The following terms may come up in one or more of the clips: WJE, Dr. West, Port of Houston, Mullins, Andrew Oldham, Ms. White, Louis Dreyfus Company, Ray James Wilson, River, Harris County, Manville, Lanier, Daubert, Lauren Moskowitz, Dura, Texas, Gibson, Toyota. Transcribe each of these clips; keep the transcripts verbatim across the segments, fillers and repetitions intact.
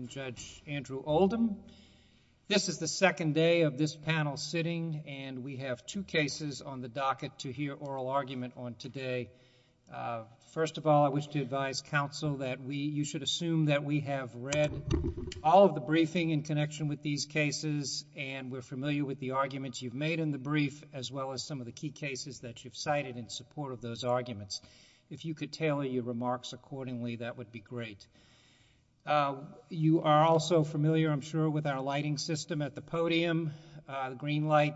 and Judge Andrew Oldham. This is the second day of this panel sitting, and we have two cases on the docket to hear oral argument on today. Uh, first of all, I wish to advise counsel that we, you should assume that we have read all of the briefing in connection with these cases, and we're familiar with the arguments you've made in the brief, as well as some of the key cases that you've cited in support of those arguments. If you could tailor your remarks accordingly, that would be great. Uh, you are also familiar, I'm sure, with our lighting system at the podium. Uh, the green light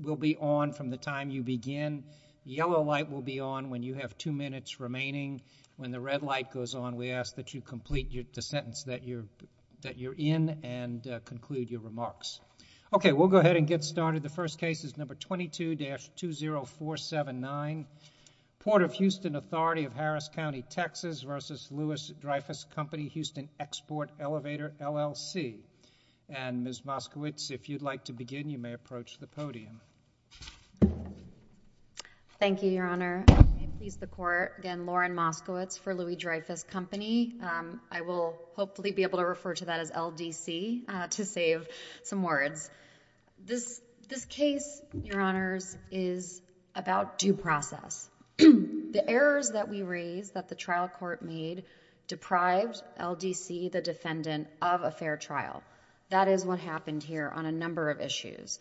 will be on from the time you begin. The yellow light will be on when you have two minutes remaining. When the red light goes on, we ask that you complete your, the sentence that you're, that you're in and uh, conclude your remarks. Okay, we'll go ahead and get started. The first case is number twenty-two dash two oh four seven nine, Port of Houston Authority of Harris County, Texas versus Louis Dreyfus Company, Houston Export Elevator, L L C. And Miz Moskowitz, if you'd like to begin, you may approach the podium. Thank you, Your Honor. May it please the Court, again, Lauren Moskowitz for Louis Dreyfus Company. Um, I will hopefully be able to refer to that as L D C uh, to save some words. This, this case, Your Honors, is about due process. The errors that we raised that the trial court made deprived L D C, the defendant, of a fair trial. That is what happened here on a number of issues.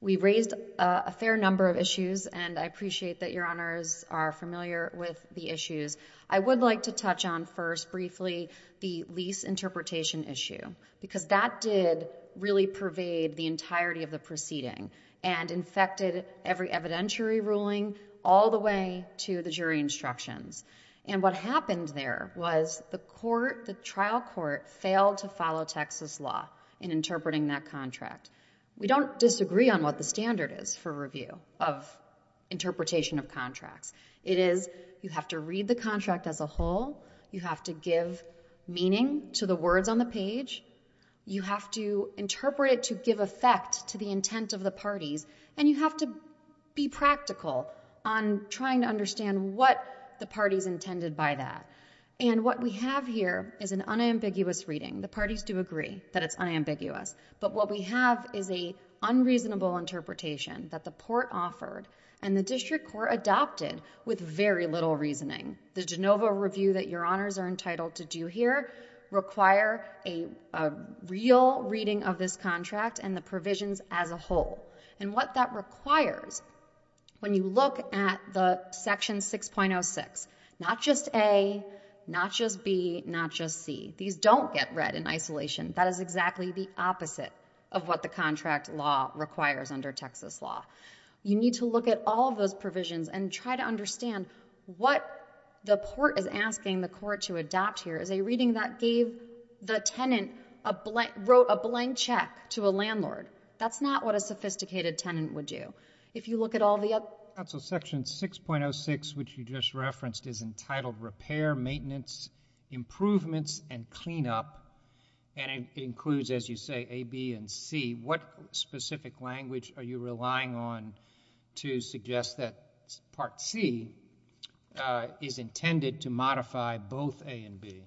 We raised a, a fair number of issues, and I appreciate that Your Honors are familiar with the issues. I would like to touch on first, briefly, the lease interpretation issue, because that did really pervade the entirety of the proceeding and infected every evidentiary ruling all the way to the jury instructions. And what happened there was the court, the trial court, failed to follow Texas law in interpreting that contract. We don't disagree on what the standard is for review of interpretation of contracts. It is, you have to read the contract as a whole, you have to give meaning to the words on the page, you have to interpret it to give effect to the intent of the parties, and you have to be practical on trying to understand what the parties intended by that. And what we have here is an unambiguous reading. The parties do agree that it's unambiguous, but what we have is an unreasonable interpretation that the port offered and the district court adopted with very little reasoning. The de novo review that Your Honors are entitled to do here require a, a real reading of this contract and the provisions as a whole. And what that requires, when you look at the section six point oh six, not just A, not just B, not just C. These don't get read in isolation. That is exactly the opposite of what the contract law requires under Texas law. You need to look at all of those provisions and try to understand what the port is asking the court to adopt here is a reading that gave the tenant a blank, wrote a blank check to a landlord. That's not what a sophisticated tenant would do. If you look at all the other... Counsel, section six point oh six, which you just referenced, is entitled Repair, Maintenance, Improvements, and Cleanup, and it includes, as you say, A, B, and C. What specific language are you relying on to suggest that Part C uh, is intended to modify both A and B?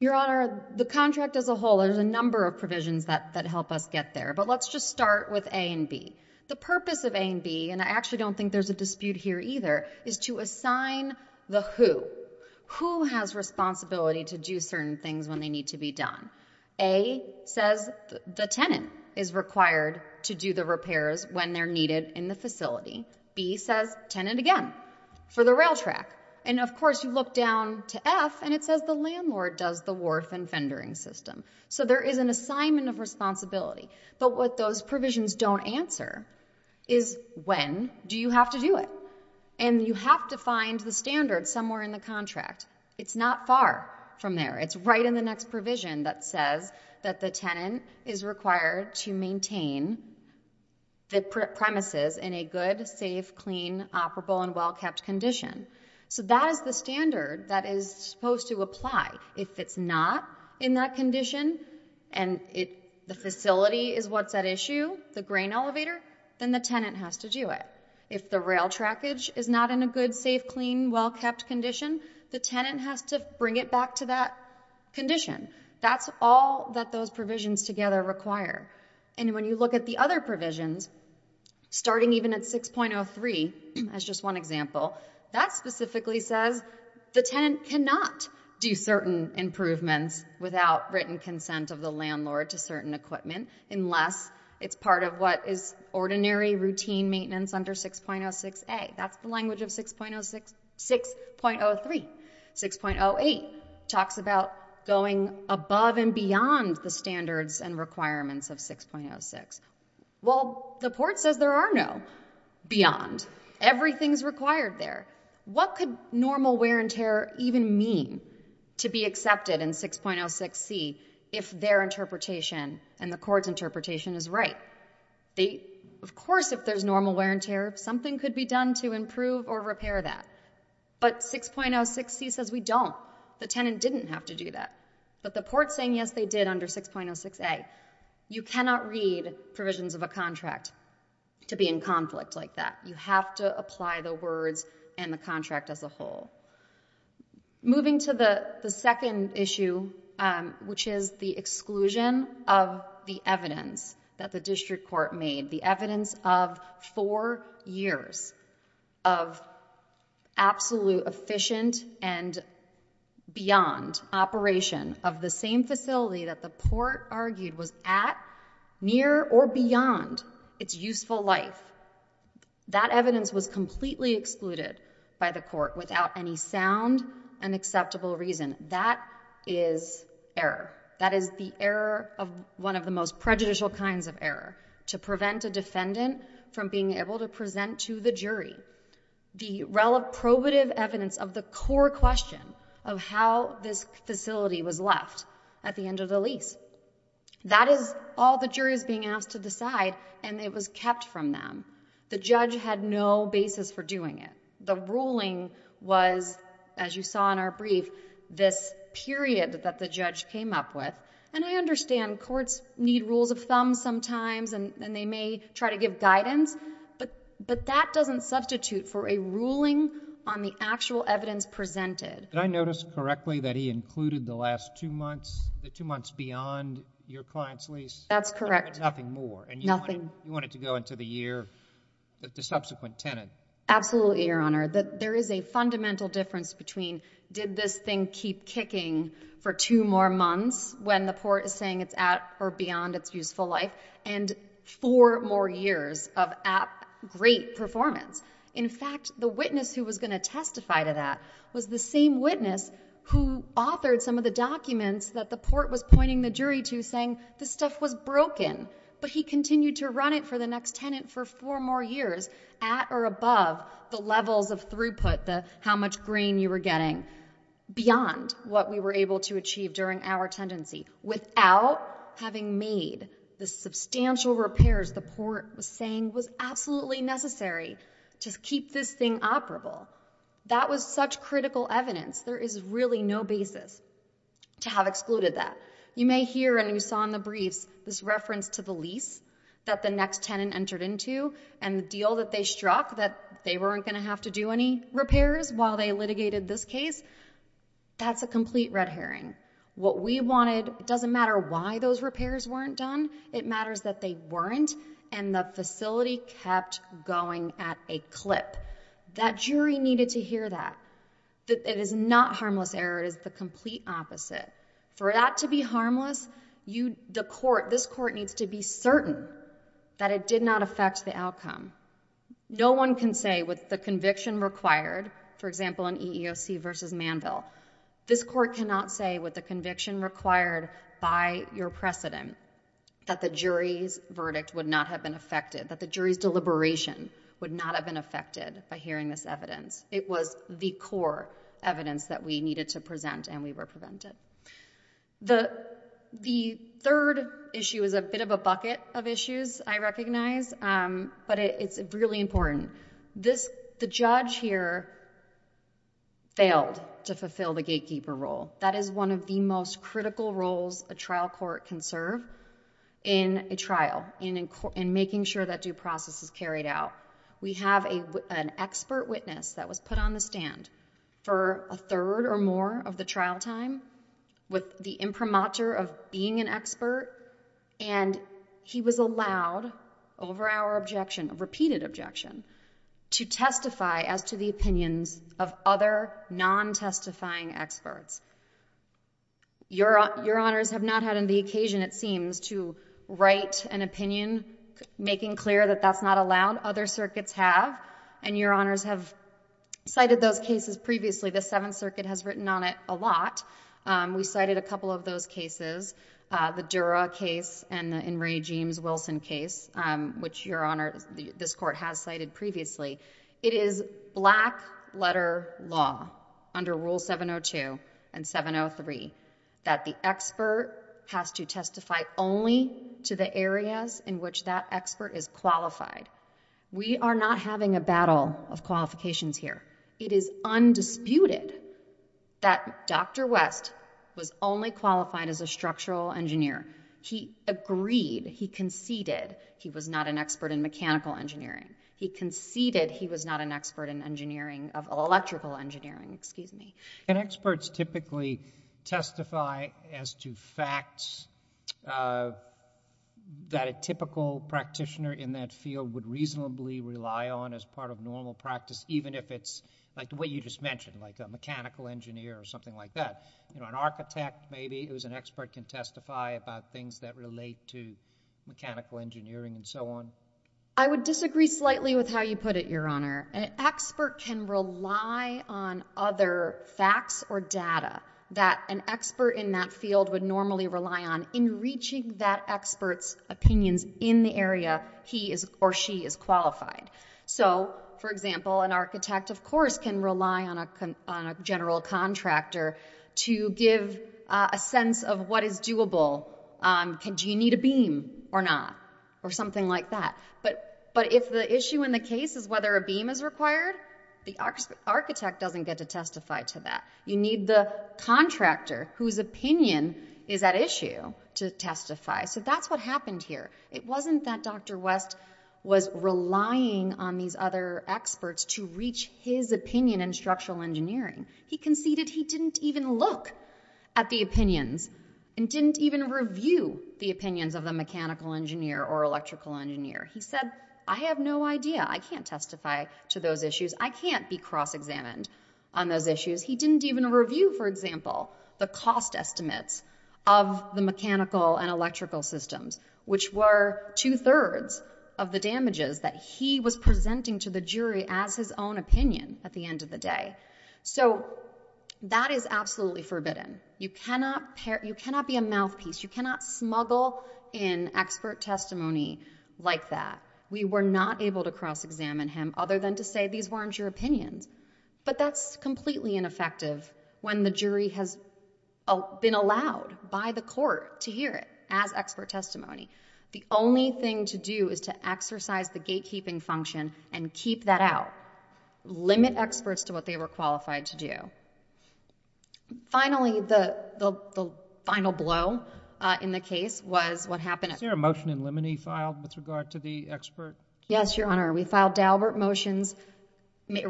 Your Honor, the contract as a whole, there's a number of provisions that, that help us get there, but let's just start with A and B. The purpose of A and B, and I actually don't think there's a dispute here either, is to assign the who. Who has responsibility to do certain things when they need to be done? A says the tenant is required to do the repairs when they're needed in the facility. B says tenant again for the rail track. And of course you look down to F and it says the landlord does the wharf and fendering system. So there is an assignment of responsibility. But what those provisions don't answer is when do you have to do it? And you have to find the standard somewhere in the contract. It's not far from there. It's right in the next provision that says that the tenant is required to maintain the premises in a good, safe, clean, operable, and well-kept condition. So that is the standard that is supposed to apply. If it's not in that condition and it, the facility is what's at issue, the grain elevator, then the tenant has to do it. If the rail trackage is not in a good, safe, clean, well-kept condition, the tenant has to bring it back to that condition. That's all that those provisions together require. And when you look at the other provisions, starting even at six point oh three, as just one example, that specifically says the tenant cannot do certain improvements without written consent of the landlord to certain equipment unless it's part of what is ordinary routine maintenance under six point oh six A. That's the language of six point oh six, six point oh three. six point oh eight talks about going above and beyond the standards and requirements of six point oh six. Well, the port says there are no beyond. Everything's required there. What could normal wear and tear even mean to be accepted in six point oh six C if their interpretation and the court's interpretation is right? They, of course, if there's normal wear and tear, something could be done to improve or repair that. But six point oh six C says we don't. The tenant didn't have to do that. But the port's saying, yes, they did under six point oh six A. You cannot read provisions of a contract to be in conflict like that. You have to apply the words and the contract as a whole. Moving to the, the second issue, um, which is the exclusion of the evidence that the district court made, the evidence of four years of absolute efficient and beyond operation of the same facility that the port argued was at, near, or beyond its useful life. That evidence was completely excluded by the court without any sound and acceptable reason. That is error. That is the error of one of the most prejudicial kinds of error, to prevent a defendant from being able to present to the jury the relevant probative evidence of the core question of how this facility was left at the end of the lease. That is all the jury is being asked to decide, and it was kept from them. The judge had no basis for doing it. The ruling was, as you saw in our brief, this period that the judge came up with. And I understand courts need rules of thumb sometimes, and, and they may try to give guidance, but, but that doesn't substitute for a ruling on the actual evidence presented. Did I notice correctly that he included the last two months, the two months beyond your client's lease? That's correct. Nothing more. And you nothing. Wanted, you wanted to go into the year, the, the subsequent tenant. Absolutely, Your Honor. That there is a fundamental difference between did this thing keep kicking for two more months when the port is saying it's at or beyond its useful life, and four more years of app, great performance. In fact, the witness who was going to testify to that was the same witness who authored some of the documents that the port was pointing the jury to, saying this stuff was broken, but he continued to run it for the next tenant for four more years at or above the levels of throughput, the how much grain you were getting, beyond what we were able to achieve during our tenancy, without having made the substantial repairs the port was saying was absolutely necessary to keep this thing operable. That was such critical evidence. There is really no basis to have excluded that. You may hear, and you saw in the briefs, this reference to the lease that the next tenant entered into and the deal that they struck that they weren't going to have to do any repairs while they litigated this case. That's a complete red herring. What we wanted, it doesn't matter why those repairs weren't done. It matters that they weren't, and the facility kept going at a clip. That jury needed to hear that. That it is not harmless error. It is the complete opposite. For that to be harmless, you, the court, this court needs to be certain that it did not affect the outcome. No one can say with the conviction required, for example, in E E O C versus Manville, this court cannot say with the conviction required by your precedent that the jury's verdict would not have been affected, that the jury's deliberation would not have been affected by hearing this evidence. It was the core evidence that we needed to present, and we were prevented. The, the third issue is a bit of a bucket of issues, I recognize, um, but it, it's really important. This, the judge here failed to fulfill the gatekeeper role. That is one of the most critical roles a trial court can serve in a trial, in, in, in making sure that due process is carried out. We have a, an expert witness that was put on the stand for a third or more of the trial time with the imprimatur of being an expert, and he was allowed, over our objection, repeated objection, to testify as to the opinions of other non-testifying experts. Your, your honors have not had the occasion, it seems, to write an opinion making clear that that's not allowed. Other circuits have, and your honors have cited those cases previously. The Seventh Circuit has written on it a lot. Um, we cited a couple of those cases, uh, the Dura case and the in Ray James Wilson case, um, which your honor, this court has cited previously. It is black letter law under Rule seven oh two and seven oh three that the expert has to testify only to the areas in which that expert is qualified. We are not having a battle of qualifications here. It is undisputed that Doctor West was only qualified as a structural engineer. He agreed, he conceded he was not an expert in mechanical engineering. He conceded he was not an expert in engineering, of electrical engineering, excuse me. Can experts typically testify as to facts uh, that a typical practitioner in that field would reasonably rely on as part of normal practice, even if it's like the way you just mentioned, like a mechanical engineer or something like that? You know, an architect maybe who's an expert can testify about things that relate to mechanical engineering and so on? I would disagree slightly with how you put it, Your Honor. An expert can rely on other facts or data that an expert in that field would normally rely on in reaching that expert's opinions in the area he is or she is qualified. So, for example, an architect, of course, can rely on a, con- on a general contractor to give uh, a sense of what is doable. Um, can, do you need a beam or not, or something like that? But but if the issue in the case is whether a beam is required, the architect doesn't get to testify to that. You need the contractor whose opinion is at issue to testify. So that's what happened here. It wasn't that Doctor West was relying on these other experts to reach his opinion in structural engineering. He conceded he didn't even look at the opinions and didn't even review the opinions of the mechanical engineer or electrical engineer. He said, I have no idea. I can't testify to those issues. I can't be cross-examined on those issues. He didn't even review, for example, the cost estimates of the mechanical and electrical systems, which were two-thirds of the damages that he was presenting to the jury as his own opinion at the end of the day. So that is absolutely forbidden. You cannot pair, you cannot be a mouthpiece. You cannot smuggle in expert testimony like that. We were not able to cross-examine him other than to say these weren't your opinions. But that's completely ineffective when the jury has been allowed by the court to hear it as expert testimony. The only thing to do is to exercise the gatekeeping function and keep that out. Limit experts to what they were qualified to do. Finally, the the, the final blow Uh, in the case was what happened. Is there a motion in limine filed with regard to the expert? Yes, Your Honor. We filed Daubert motions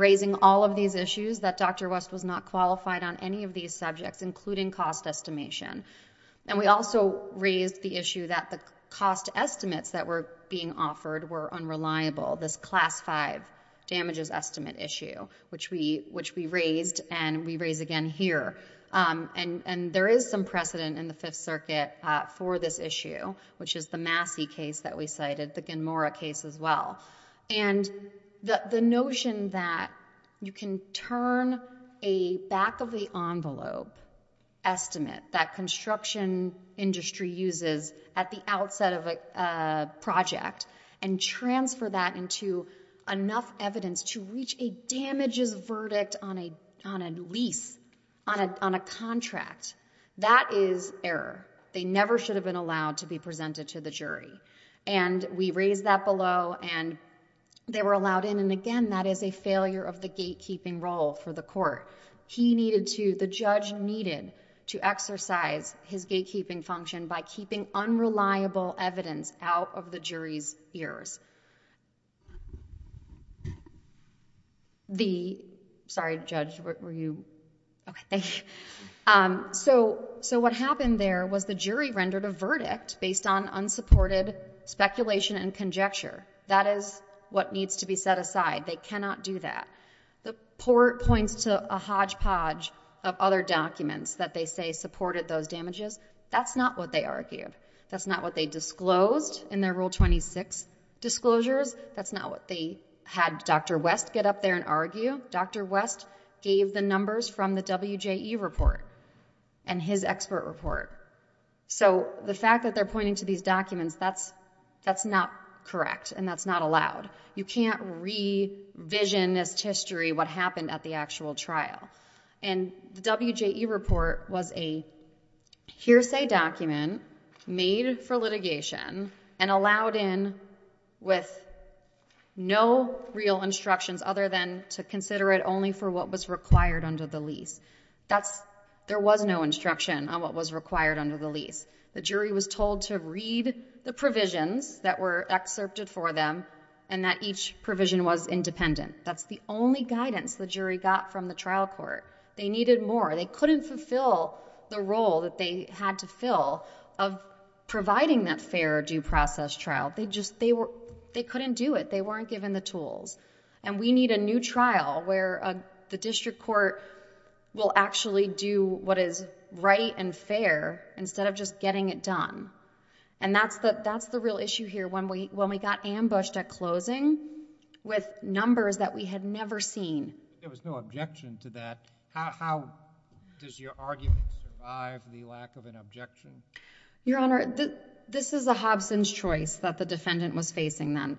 raising all of these issues, that Doctor West was not qualified on any of these subjects, including cost estimation. And we also raised the issue that the cost estimates that were being offered were unreliable, this Class five damages estimate issue, which we which we raised and we raise again here. Um, and, and there is some precedent in the Fifth Circuit uh, for this issue, which is the Massey case that we cited, the Ginmora case as well. And the, the notion that you can turn a back-of-the-envelope estimate that construction industry uses at the outset of a uh, project and transfer that into enough evidence to reach a damages verdict on a on a lease, on a, on a contract, that is error. They never should have been allowed to be presented to the jury. And we raised that below, and they were allowed in. And again, that is a failure of the gatekeeping role for the court. He needed to, the judge needed to exercise his gatekeeping function by keeping unreliable evidence out of the jury's ears. The, sorry, Judge, were, were you... Okay, thank you. Um, so, so what happened there was the jury rendered a verdict based on unsupported speculation and conjecture. That is what needs to be set aside. They cannot do that. The port points to a hodgepodge of other documents that they say supported those damages. That's not what they argued. That's not what they disclosed in their Rule twenty-six disclosures. That's not what they had Doctor West get up there and argue. Doctor West gave the numbers from the W J E report and his expert report. So the fact that they're pointing to these documents, that's that's not correct, and that's not allowed. You can't revisionist history what happened at the actual trial. And the W J E report was a hearsay document made for litigation and allowed in with no real instructions other than to consider it only for what was required under the lease. That's, there was no instruction on what was required under the lease. The jury was told to read the provisions that were excerpted for them and that each provision was independent. That's the only guidance the jury got from the trial court. They needed more. They couldn't fulfill the role that they had to fill of providing that fair due process trial. They just, they were, they couldn't do it. They weren't given the tools. And we need a new trial where uh, the district court will actually do what is right and fair instead of just getting it done. And that's the, that's the real issue here. When we, when we got ambushed at closing with numbers that we had never seen. There was no objection to that. How, how does your argument survive the lack of an objection? Your Honor, th- this is a Hobson's choice that the defendant was facing then.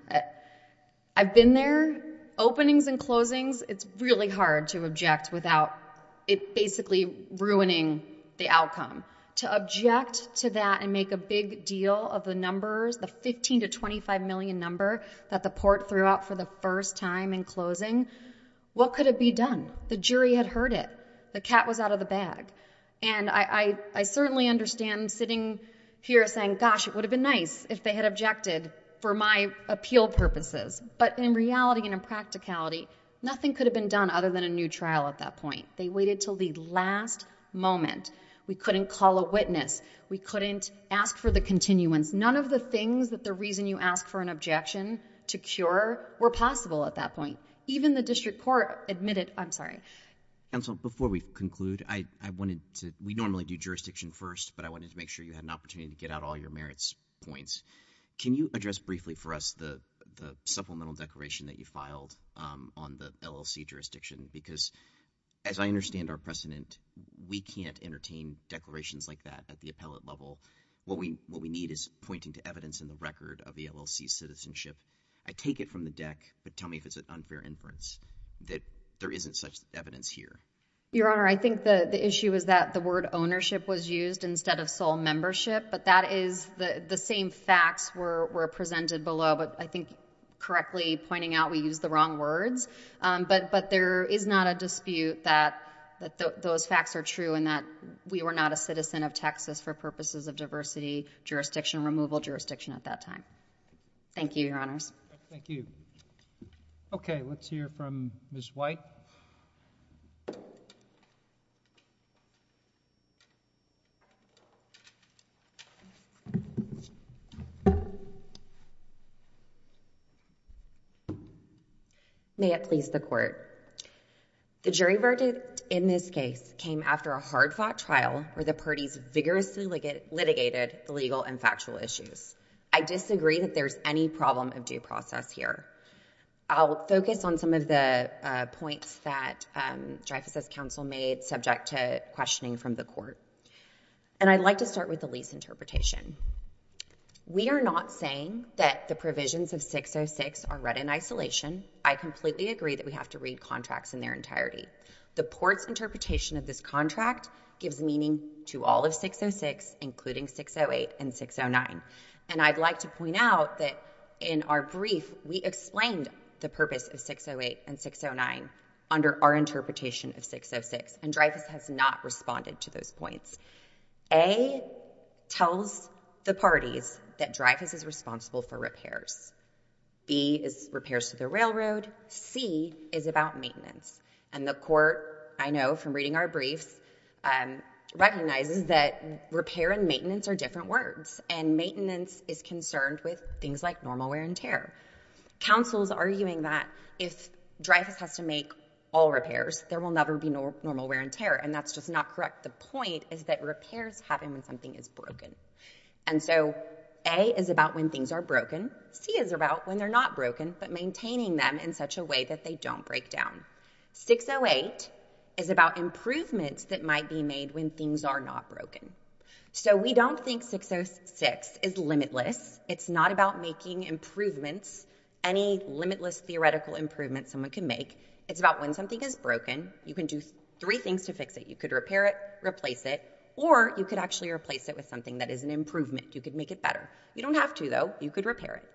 I've been there. Openings and closings, it's really hard to object without it basically ruining the outcome. To object to that and make a big deal of the numbers, the fifteen to twenty-five million number that the port threw out for the first time in closing, what could it be done? The jury had heard it. The cat was out of the bag. And I, I, I certainly understand sitting here saying, gosh, it would have been nice if they had objected for my appeal purposes. But in reality and in practicality, nothing could have been done other than a new trial at that point. They waited till the last moment. We couldn't call a witness. We couldn't ask for the continuance. None of the things that the reason you ask for an objection to cure were possible at that point. Even the district court admitted, I'm sorry. Counsel, before we conclude, I, I wanted to, we normally do jurisdiction first, but I wanted to make sure you had an opportunity to get out all your merits points. Can you address briefly for us the, the supplemental declaration that you filed um, on the L L C jurisdiction? Because as I understand our precedent, we can't entertain declarations like that at the appellate level. What we what we need is pointing to evidence in the record of the L L C citizenship. I take it from the deck, but tell me if it's an unfair inference that there isn't such evidence here. Your Honor, I think the, the issue is that the word ownership was used instead of sole membership, but that is the, the same facts were, were presented below, but I think correctly pointing out we used the wrong words, um, but but there is not a dispute that that th- those facts are true and that we were not a citizen of Texas for purposes of diversity jurisdiction, removal jurisdiction at that time. Thank you, Your Honors. Thank you. Okay, let's hear from Miz White. May it please the court. The jury verdict in this case came after a hard-fought trial where the parties vigorously lit- litigated the legal and factual issues. I disagree that there's any problem of due process here. I'll focus on some of the uh, points that um, Dreyfus's counsel made subject to questioning from the court. And I'd like to start with the lease interpretation. We are not saying that the provisions of six oh six are read in isolation. I completely agree that we have to read contracts in their entirety. The port's interpretation of this contract gives meaning to all of six oh six, including six oh eight and six oh nine. And I'd like to point out that in our brief, we explained the purpose of six oh eight and six oh nine under our interpretation of six oh six, and Dreyfus has not responded to those points. A tells the parties that Dreyfus is responsible for repairs. B is repairs to the railroad. C is about maintenance. And the court I know from reading our briefs, um, recognizes that repair and maintenance are different words, and maintenance is concerned with things like normal wear and tear. Counsel's arguing that if Dreyfus has to make all repairs, there will never be no normal wear and tear, and that's just not correct. The point is that repairs happen when something is broken. And so A is about when things are broken, C is about when they're not broken, but maintaining them in such a way that they don't break down. six oh eight is about improvements that might be made when things are not broken. So we don't think six oh six is limitless. It's not about making improvements, any limitless theoretical improvement someone can make. It's about when something is broken, you can do three things to fix it. You could repair it, replace it, or you could actually replace it with something that is an improvement. You could make it better. You don't have to, though. You could repair it.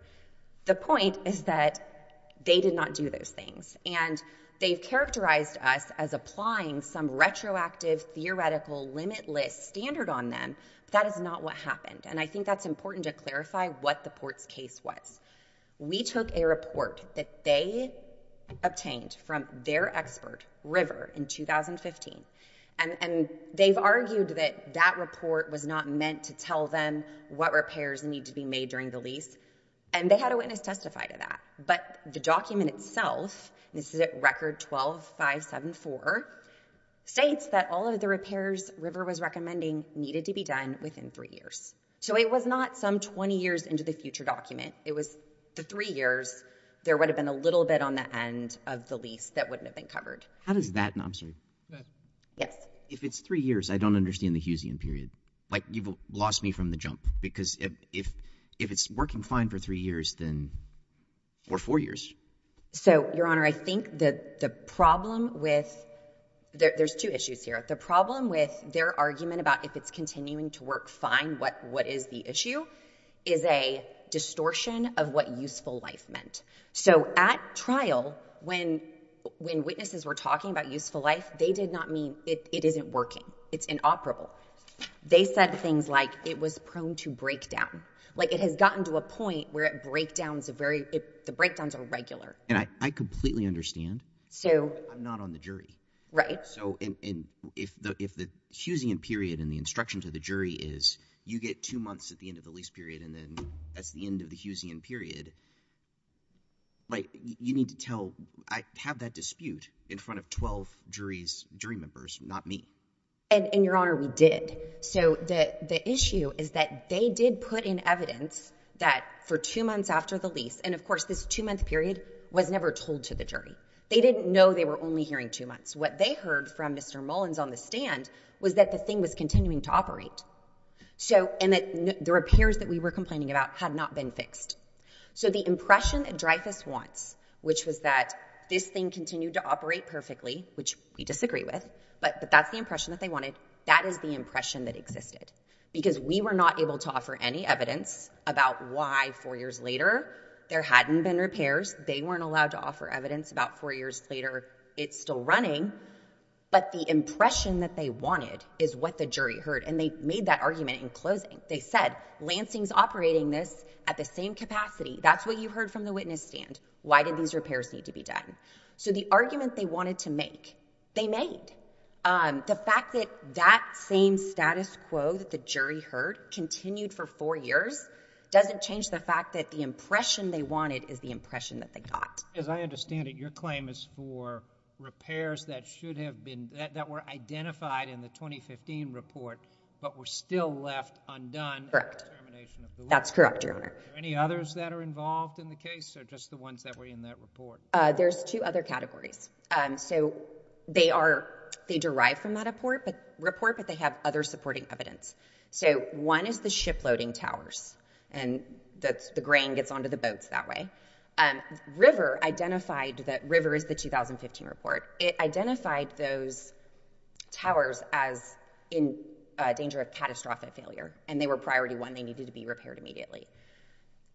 The point is that they did not do those things, and they've characterized us as applying some retroactive, theoretical, limitless standard on them, but that is not what happened, and I think that's important to clarify what the port's case was. We took a report that they obtained from their expert, River, in two thousand fifteen. And, and they've argued that that report was not meant to tell them what repairs need to be made during the lease, and they had a witness testify to that. But the document itself, and this is at record twelve five seven four, states that all of the repairs River was recommending needed to be done within three years. So it was not some twenty years into the future document. It was the three years. There would have been a little bit on the end of the lease that wouldn't have been covered. How does that, no, I'm sorry. Yes. If it's three years, I don't understand the Hussein period. Like, you've lost me from the jump, because if, if, if it's working fine for three years, then, or four years. So, Your Honor, I think that the problem with, there, there's two issues here. The problem with their argument about if it's continuing to work fine, what, what is the issue, is a distortion of what useful life meant. So at trial, when When witnesses were talking about useful life, they did not mean it, it isn't working. It's inoperable. They said things like it was prone to breakdown. Like, it has gotten to a point where it breakdowns a very, it, the breakdowns are regular. And I, I completely understand. So I'm not on the jury. Right. So and, and if the if the Hughesian period and the instruction to the jury is you get two months at the end of the lease period, and then that's the end of the Hughesian period. Like, you need to tell, I have that dispute in front of twelve juries, jury members, not me. And, and Your Honor, we did. So the, the issue is that they did put in evidence that for two months after the lease, and of course this two-month period was never told to the jury. They didn't know they were only hearing two months. What they heard from Mister Mullins on the stand was that the thing was continuing to operate. So, and that the repairs that we were complaining about had not been fixed. So the impression that Dreyfus wants, which was that this thing continued to operate perfectly, which we disagree with, but, but that's the impression that they wanted. That is the impression that existed, because we were not able to offer any evidence about why four years later there hadn't been repairs. They weren't allowed to offer evidence about four years later it's still running, but the impression that they wanted is what the jury heard, and they made that argument in closing. They said, Lansing's operating this at the same capacity. That's what you heard from the witness stand. Why did these repairs need to be done? So the argument they wanted to make, they made. Um, the fact that that same status quo that the jury heard continued for four years doesn't change the fact that the impression they wanted is the impression that they got. As I understand it, your claim is for repairs that should have been, that, that were identified in the twenty fifteen report, but were still left undone. Correct. At the termination of the lease. That's correct, Your Honor. Are there any others that are involved in the case, or just the ones that were in that report? Uh, there's two other categories. Um, so they are, they derive from that report but, report, but they have other supporting evidence. So one is the ship loading towers, and that's, the grain gets onto the boats that way. Um, River identified that, River is the two thousand fifteen report. It identified those towers as in uh, danger of catastrophic failure, and they were priority one. They needed to be repaired immediately.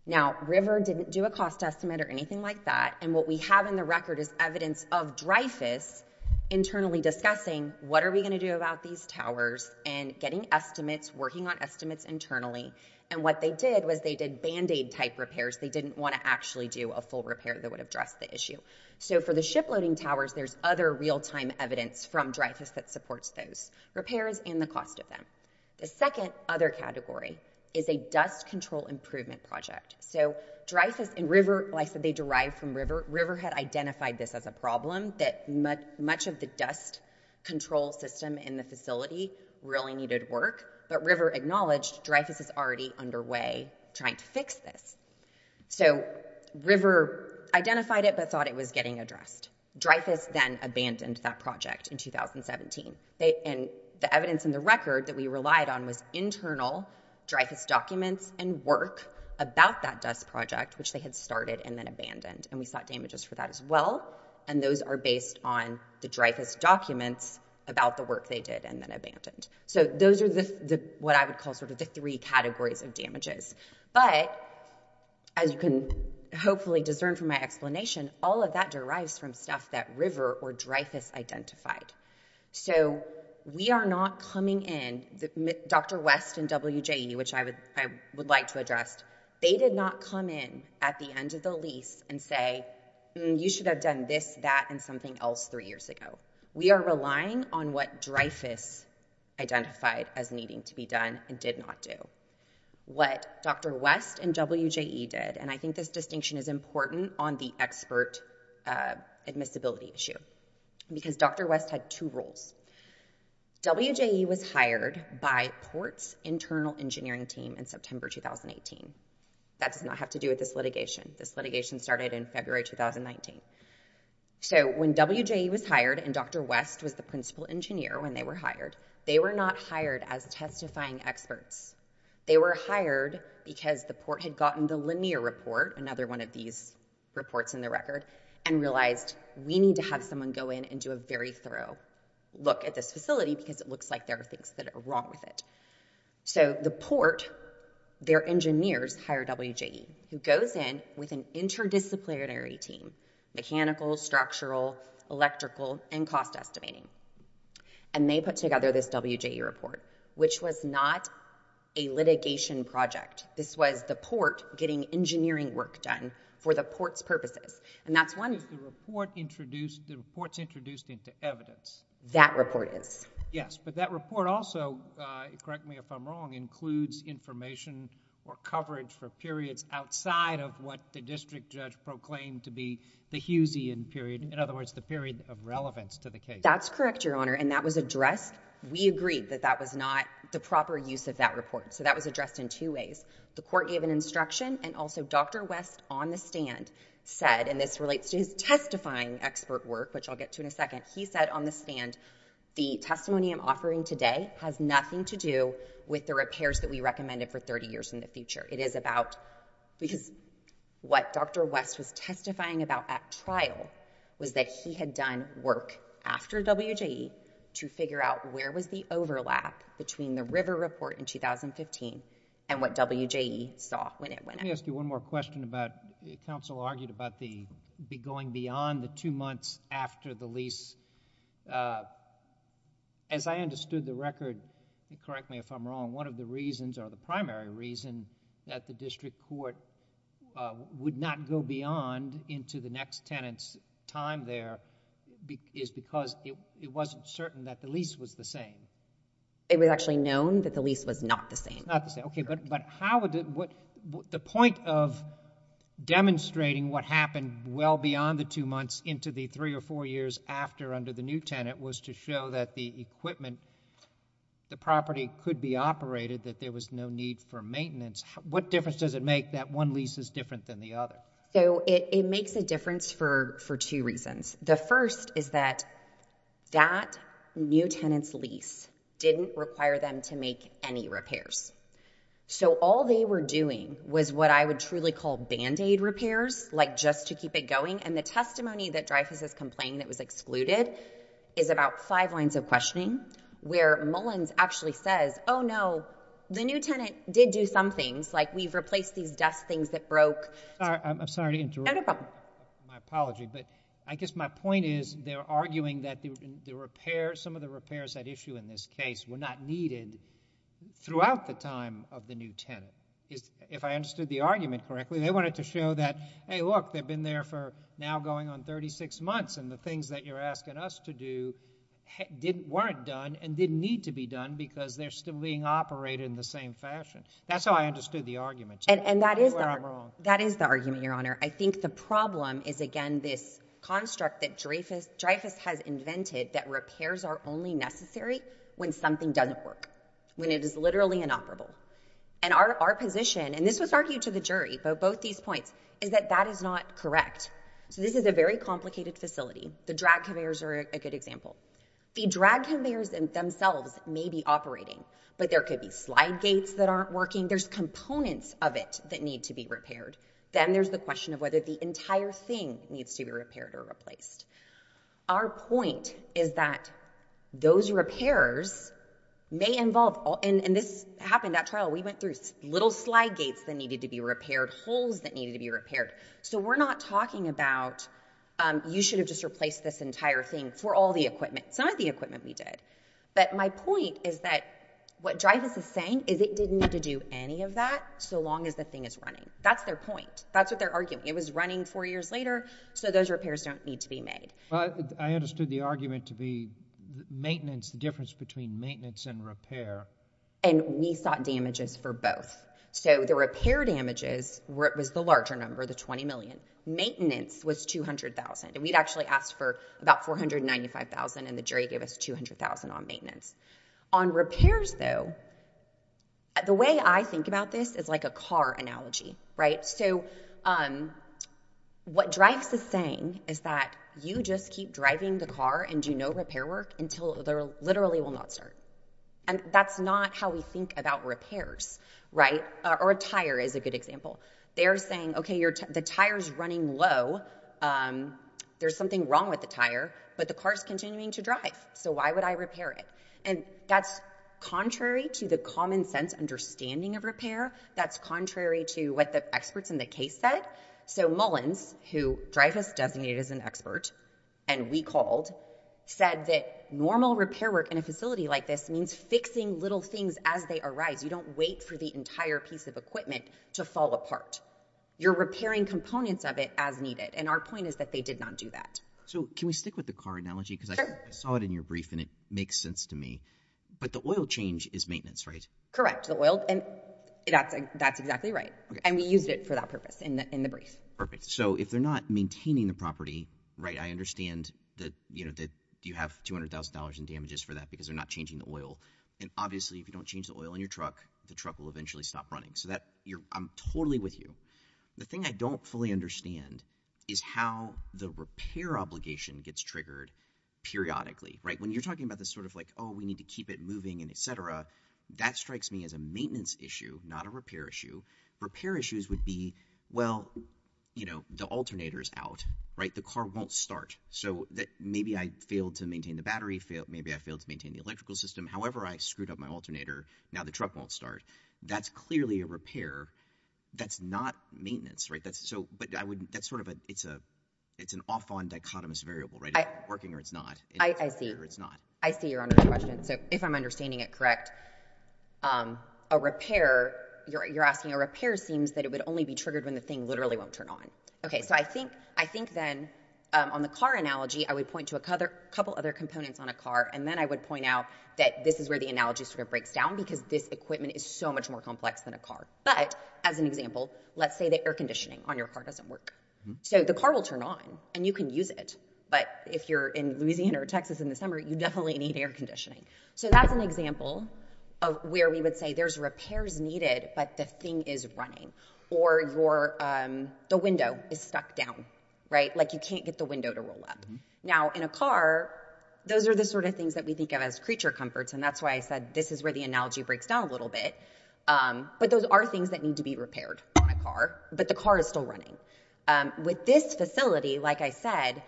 Now, River didn't do a cost estimate or anything like that, and what we have in the record is evidence of Dreyfus internally discussing what are we going to do about these towers and getting estimates, working on estimates internally. And what they did was they did Band-Aid type repairs. They didn't want to actually do a full repair that would have addressed the issue. So for the shiploading towers, there's other real-time evidence from Dreyfus that supports those repairs and the cost of them. The second other category is a dust control improvement project. So Dreyfus and River, like I said, they derived from River. River had identified this as a problem, that much of the dust control system in the facility really needed work, but River acknowledged Dreyfus is already underway trying to fix this. So River identified it but thought it was getting addressed. Dreyfus then abandoned that project in two thousand seventeen. They, and the evidence in the record that we relied on was internal Dreyfus documents and work about that dust project, which they had started and then abandoned. And we sought damages for that as well. And those are based on the Dreyfus documents about the work they did and then abandoned. So those are the, the what I would call sort of the three categories of damages. But as you can hopefully discern from my explanation, all of that derives from stuff that River or Dreyfus identified. So we are not coming in, the, Doctor West and W J E, which I would, I would like to address, they did not come in at the end of the lease and say, mm, you should have done this, that, and something else three years ago. We are relying on what Dreyfus identified as needing to be done and did not do. What Doctor West and W J E did, and I think this distinction is important on the expert uh, admissibility issue, because Doctor West had two roles. W J E was hired by Port's internal engineering team in September two thousand eighteen. That does not have to do with this litigation. This litigation started in February two thousand nineteen. So when W J E was hired and Doctor West was the principal engineer when they were hired, they were not hired as testifying experts. They were hired because the Port had gotten the Lanier report, another one of these reports in the record, and realized we need to have someone go in and do a very thorough look at this facility because it looks like there are things that are wrong with it. So the Port, their engineers hire W J E, who goes in with an interdisciplinary team, mechanical, structural, electrical, and cost estimating. And they put together this W J E report, which was not a litigation project. This was the Port getting engineering work done for the Port's purposes. And that's one... Is the report introduced, the report's introduced into evidence? That report is. Yes, but that report also, uh, correct me if I'm wrong, includes information or coverage for periods outside of what the district judge proclaimed to be the Hughesian period, in other words, the period of relevance to the case. That's correct, Your Honor, and that was addressed. We agreed that that was not the proper use of that report, so that was addressed in two ways. The court gave an instruction, and also Doctor West on the stand said, and this relates to his testifying expert work, which I'll get to in a second, he said on the stand, the testimony I'm offering today has nothing to do with the repairs that we recommended for thirty years in the future. It is about, because what Doctor West was testifying about at trial was that he had done work after W J E to figure out where was the overlap between the River report in two thousand fifteen and what W J E saw when it went out. Let me ask you one more question about, counsel argued about the be going beyond the two months after the lease. Uh, As I understood the record, and correct me if I'm wrong, one of the reasons or the primary reason that the district court uh, would not go beyond into the next tenant's time there be, is because it, it wasn't certain that the lease was the same. It was actually known that the lease was not the same. It's not the same. Okay, but, but how would it, what, the point of demonstrating what happened well beyond the two months into the three or four years after under the new tenant was to show that the equipment, the property could be operated, that there was no need for maintenance. What difference does it make that one lease is different than the other? So it, it makes a difference for, for two reasons. The first is that that new tenant's lease didn't require them to make any repairs. So all they were doing was what I would truly call Band-Aid repairs, like just to keep it going. And the testimony that Dreyfus is complaining that was excluded is about five lines of questioning, where Mullins actually says, oh no, the new tenant did do some things, like we've replaced these dust things that broke. Sorry, I'm sorry to interrupt. No, no problem. My apology, but I guess my point is they're arguing that the, the repair, some of the repairs at issue in this case were not needed throughout the time of the new tenant. Is, if I understood the argument correctly, they wanted to show that, hey, look, they've been there for now going on thirty-six months, and the things that you're asking us to do didn't weren't done and didn't need to be done because they're still being operated in the same fashion. That's how I understood the argument. And, and that is the, I'm wrong. That is the argument, Your Honor. I think the problem is, again, this construct that Dreyfus, Dreyfus has invented that repairs are only necessary when something doesn't work, when it is literally inoperable. And our, our position, and this was argued to the jury, but both these points, is that that is not correct. So this is a very complicated facility. The drag conveyors are a, a good example. The drag conveyors themselves may be operating, but there could be slide gates that aren't working. There's components of it that need to be repaired. Then there's the question of whether the entire thing needs to be repaired or replaced. Our point is that those repairs may involve, all, and, and this happened at trial, we went through little slide gates that needed to be repaired, holes that needed to be repaired. So we're not talking about Um, you should have just replaced this entire thing for all the equipment. Some of the equipment we did. But my point is that what Dreyfus is saying is it didn't need to do any of that so long as the thing is running. That's their point. That's what they're arguing. It was running four years later, so those repairs don't need to be made. Well, I understood the argument to be maintenance, the difference between maintenance and repair. And we sought damages for both. So the repair damages were, was the larger number, the twenty million dollars. Maintenance was two hundred thousand dollars, and we'd actually asked for about four hundred ninety-five thousand dollars, and the jury gave us two hundred thousand dollars on maintenance. On repairs, though, the way I think about this is like a car analogy, right? So um, what Dreyfus is saying is that you just keep driving the car and do no repair work until it literally will not start. And that's not how we think about repairs, right? Uh, or a tire is a good example. They're saying, okay, your t- the tire's running low. Um, there's something wrong with the tire, but the car's continuing to drive. So why would I repair it? And that's contrary to the common sense understanding of repair. That's contrary to what the experts in the case said. So Mullins, who Dreyfus designated as an expert, and we called, said that normal repair work in a facility like this means fixing little things as they arise. You don't wait for the entire piece of equipment to fall apart. You're repairing components of it as needed, and our point is that they did not do that. So can we stick with the car analogy? Because sure. I, I saw it in your brief, and it makes sense to me. But the oil change is maintenance, right? Correct. The oil, and that's that's exactly right. Okay. And we used it for that purpose in the in the brief. Perfect. So if they're not maintaining the property, right, I understand that, you know, that you have two hundred thousand dollars in damages for that because they're not changing the oil. And obviously, if you don't change the oil in your truck, the truck will eventually stop running. So that you're, I'm totally with you. The thing I don't fully understand is how the repair obligation gets triggered periodically, right? When you're talking about this sort of like, oh, we need to keep it moving and et cetera, that strikes me as a maintenance issue, not a repair issue. Repair issues would be, well, you know, the alternator's out, right? The car won't start. So that maybe I failed to maintain the battery, fail, maybe I failed to maintain the electrical system. However, I screwed up my alternator. Now the truck won't start. That's clearly a repair. That's not maintenance, right? That's so, but I would, that's sort of a, it's a, it's an off-on dichotomous variable, right? It's I, working or it's not. It's I, I see. Or it's not. I see Your Honor's question. So if I'm understanding it correct, um, a repair, You're, you're asking a repair seems that it would only be triggered when the thing literally won't turn on. Okay, so I think I think then um, on the car analogy, I would point to a couple other components on a car, and then I would point out that this is where the analogy sort of breaks down because this equipment is so much more complex than a car. But as an example, let's say the air conditioning on your car doesn't work. Mm-hmm. So the car will turn on, and you can use it. But if you're in Louisiana or Texas in the summer, you definitely need air conditioning. So that's an example of where we would say there's repairs needed, but the thing is running, or your um, the window is stuck down, right? Like you can't get the window to roll up. Mm-hmm. Now, in a car, those are the sort of things that we think of as creature comforts, and that's why I said this is where the analogy breaks down a little bit. Um, but those are things that need to be repaired on a car, but the car is still running. Um, with this facility, like I said,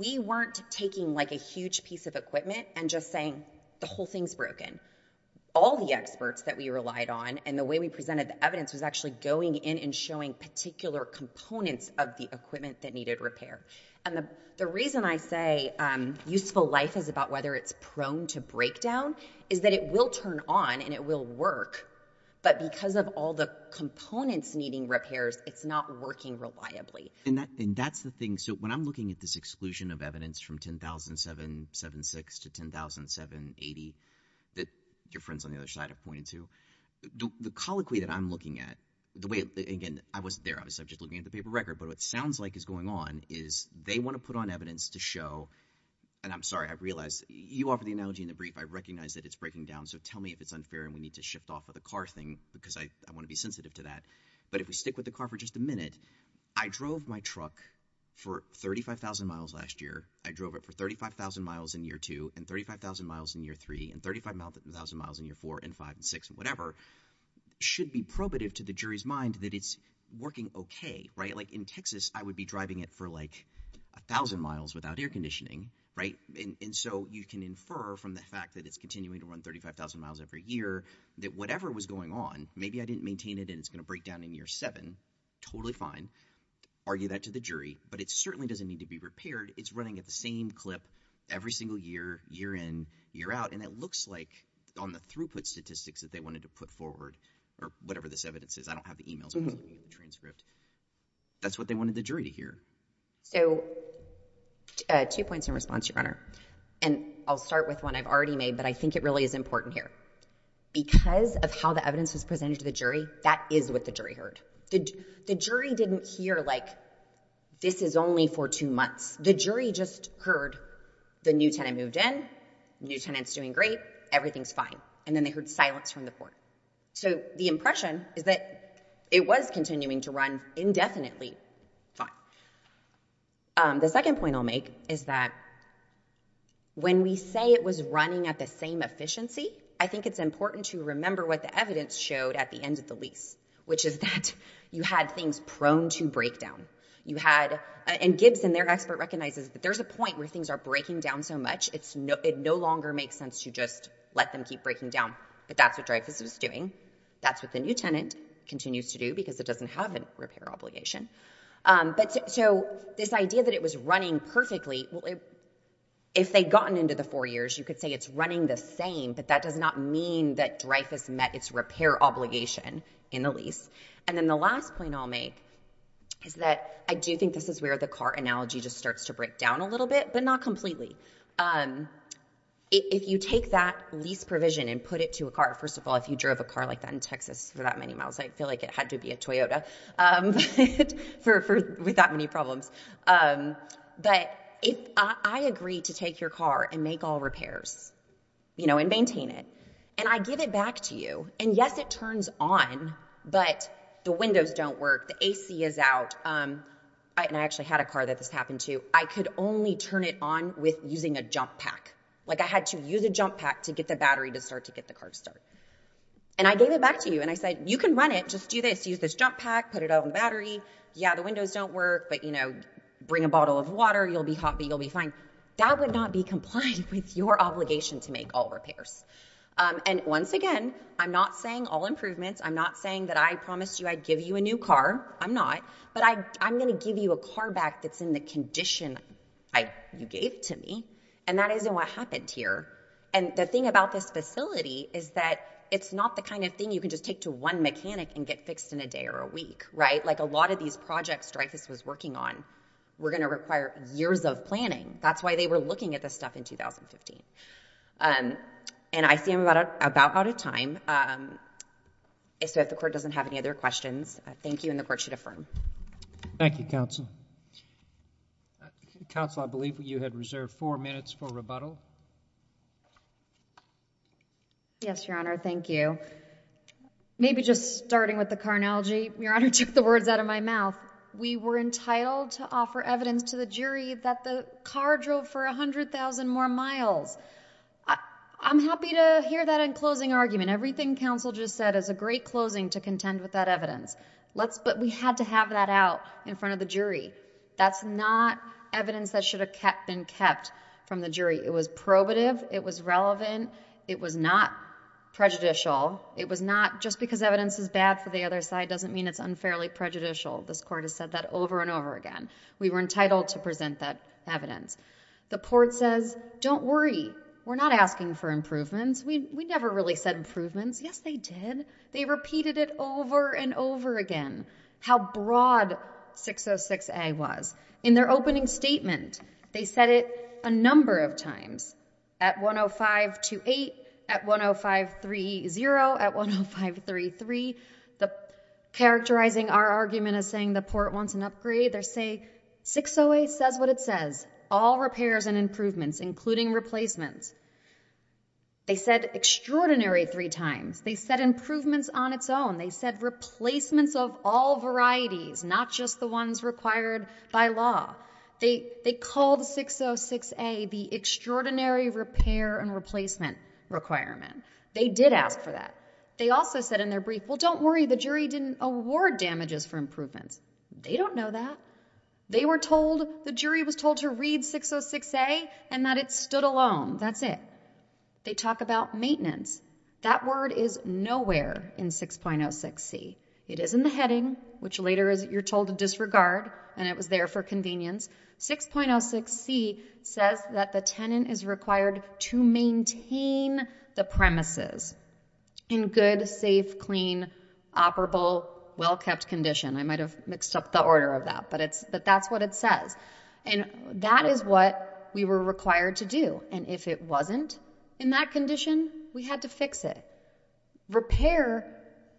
we weren't taking like a huge piece of equipment and just saying the whole thing's broken. all the experts that we relied on and the way we presented the evidence was actually going in and showing particular components of the equipment that needed repair. And the, the reason I say um, useful life is about whether it's prone to breakdown is that it will turn on and it will work, but because of all the components needing repairs, it's not working reliably. And that and that's the thing. So when I'm looking at this exclusion of evidence from ten thousand seven seventy-six to ten thousand seven eighty that your friends on the other side have pointed to, the, the colloquy that I'm looking at, the way, again, I wasn't there, obviously, I'm just looking at the paper record, but what it sounds like is going on is they want to put on evidence to show, and I'm sorry, I realize you offer the analogy in the brief, I recognize that it's breaking down, so tell me if it's unfair and we need to shift off of the car thing because I, I want to be sensitive to that. But if we stick with the car for just a minute, I drove my truck for thirty-five thousand miles last year. I drove it for thirty-five thousand miles in year two and thirty-five thousand miles in year three and thirty-five thousand miles in year four and five and six and whatever. Should be probative to the jury's mind that it's working okay, right? Like in Texas, I would be driving it for like a thousand miles without air conditioning, right? And, and so you can infer from the fact that it's continuing to run thirty-five thousand miles every year that whatever was going on, maybe I didn't maintain it and it's going to break down in year seven, totally fine. Argue that to the jury, but it certainly doesn't need to be repaired. It's running at the same clip every single year, year in, year out. And it looks like on the throughput statistics that they wanted to put forward, or whatever this evidence is, I don't have the emails, I'm just looking at the transcript. That's what they wanted the jury to hear. So uh, two points in response, Your Honor. And I'll start with one I've already made, but I think it really is important here. Because of how the evidence was presented to the jury, that is what the jury heard. The, the jury didn't hear, like, this is only for two months. The jury just heard the new tenant moved in, new tenant's doing great, everything's fine. And then they heard silence from the court. So the impression is that it was continuing to run indefinitely. Fine. Um, the second point I'll make is that when we say it was running at the same efficiency, I think it's important to remember what the evidence showed at the end of the lease, which is that you had things prone to breakdown. You had, and Gibson, their expert, recognizes that there's a point where things are breaking down so much, it's no, it no longer makes sense to just let them keep breaking down. But that's what Dreyfus was doing. That's what the new tenant continues to do because it doesn't have a repair obligation. Um, but so, so this idea that it was running perfectly, well, it, if they'd gotten into the four years, you could say it's running the same, but that does not mean that Dreyfus met its repair obligation in the lease. And then the last point I'll make is that I do think this is where the car analogy just starts to break down a little bit, but not completely. Um, If you take that lease provision and put it to a car, first of all, if you drove a car like that in Texas for that many miles, I feel like it had to be a Toyota um, for, for with that many problems. Um, but if I, I agree to take your car and make all repairs, you know, and maintain it, and I give it back to you, and yes, it turns on, but the windows don't work, the A C is out, um, I, and I actually had a car that this happened to, I could only turn it on with using a jump pack. Like I had to use a jump pack to get the battery to start, to get the car to start. And I gave it back to you and I said, you can run it, just do this, use this jump pack, put it on the battery. Yeah, the windows don't work, but you know, bring a bottle of water, you'll be hot, but you'll be fine. That would not be compliant with your obligation to make all repairs. Um, and once again, I'm not saying all improvements. I'm not saying that I promised you I'd give you a new car. I'm not, but I, I'm going to give you a car back that's in the condition I, you gave to me. And that isn't what happened here. And the thing about this facility is that it's not the kind of thing you can just take to one mechanic and get fixed in a day or a week, right? Like a lot of these projects Dreyfus was working on were going to require years of planning. That's why they were looking at this stuff in two thousand fifteen. Um, and I see I'm about, about out of time. Um, so if the court doesn't have any other questions, uh, thank you, and the court should affirm. Thank you, counsel. Counsel, I believe you had reserved four minutes for rebuttal. Yes, Your Honor, thank you. Maybe just starting with the car analogy, Your Honor took the words out of my mouth. We were entitled to offer evidence to the jury that the car drove for one hundred thousand more miles. I, I'm happy to hear that in closing argument. Everything counsel just said is a great closing to contend with that evidence. Let's, but we had to have that out in front of the jury. That's not evidence that should have kept, been kept from the jury. It was probative. It was relevant. It was not prejudicial. It was not just because evidence is bad for the other side doesn't mean it's unfairly prejudicial. This court has said that over and over again. We were entitled to present that evidence. The port says, don't worry. We're not asking for improvements. We we never really said improvements. Yes, they did. They repeated it over and over again, how broad six oh six A was. In their opening statement, they said it a number of times, at one oh five twenty-eight, at one oh five thirty, at one oh five thirty-three. The, characterizing our argument as saying the port wants an upgrade, they say six oh eight says what it says. All repairs and improvements, including replacements. They said extraordinary three times. They said improvements on its own. They said replacements of all varieties, not just the ones required by law. They, they called six oh six A the extraordinary repair and replacement requirement. They did ask for that. They also said in their brief, well, don't worry, the jury didn't award damages for improvements. They don't know that. They were told, the jury was told to read six oh six A and that it stood alone. That's it. They talk about maintenance. That word is nowhere in six point oh six C. It is in the heading, which later is you're told to disregard, and it was there for convenience. six point oh six C says that the tenant is required to maintain the premises in good, safe, clean, operable, well-kept condition. I might have mixed up the order of that, but it's but that's what it says. And that is what we were required to do. And if it wasn't in that condition, we had to fix it. Repair,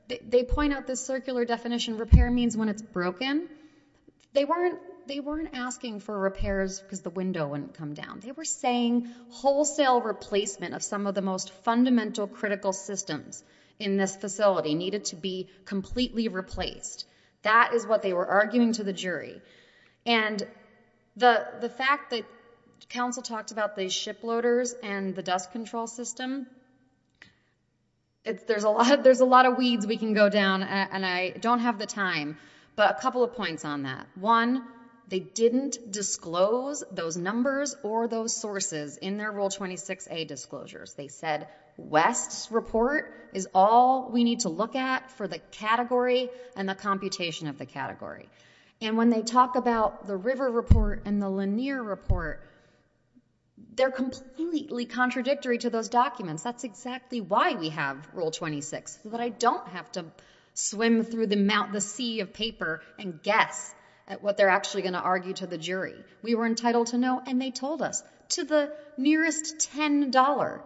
they, they point out this circular definition, repair means when it's broken. They weren't they weren't asking for repairs because the window wouldn't come down. They were saying wholesale replacement of some of the most fundamental critical systems in this facility needed to be completely replaced. That is what they were arguing to the jury. And the the fact that counsel talked about the ship loaders and the dust control system, it's, there's a lot of, there's a lot of weeds we can go down, and I don't have the time, but a couple of points on that. One, they didn't disclose those numbers or those sources in their Rule twenty-six A disclosures. They said West's report is all we need to look at for the category and the computation of the category. And when they talk about the River report and the Lanier report, they're completely contradictory to those documents. That's exactly why we have Rule twenty-six, so that I don't have to swim through the mount, the sea of paper and guess at what they're actually going to argue to the jury. We were entitled to know, and they told us, to the nearest ten dollars,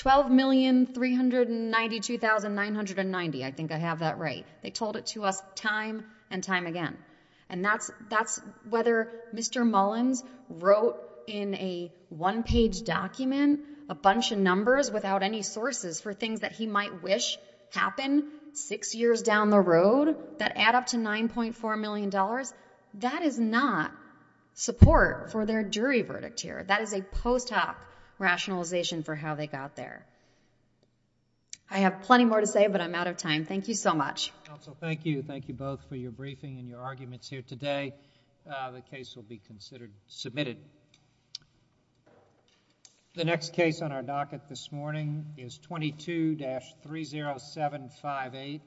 twelve million three hundred ninety-two thousand nine hundred ninety. I think I have that right. They told it to us time and time again. And that's that's whether Mister Mullins wrote in a one-page document a bunch of numbers without any sources for things that he might wish happen six years down the road that add up to nine point four million dollars. That is not support for their jury verdict here. That is a post hoc rationalization for how they got there. I have plenty more to say, but I'm out of time. Thank you so much. Counsel, thank you. Thank you both for your briefing and your arguments here today. Uh, the case will be considered submitted. The next case on our docket this morning is twenty-two dash three oh seven five eight.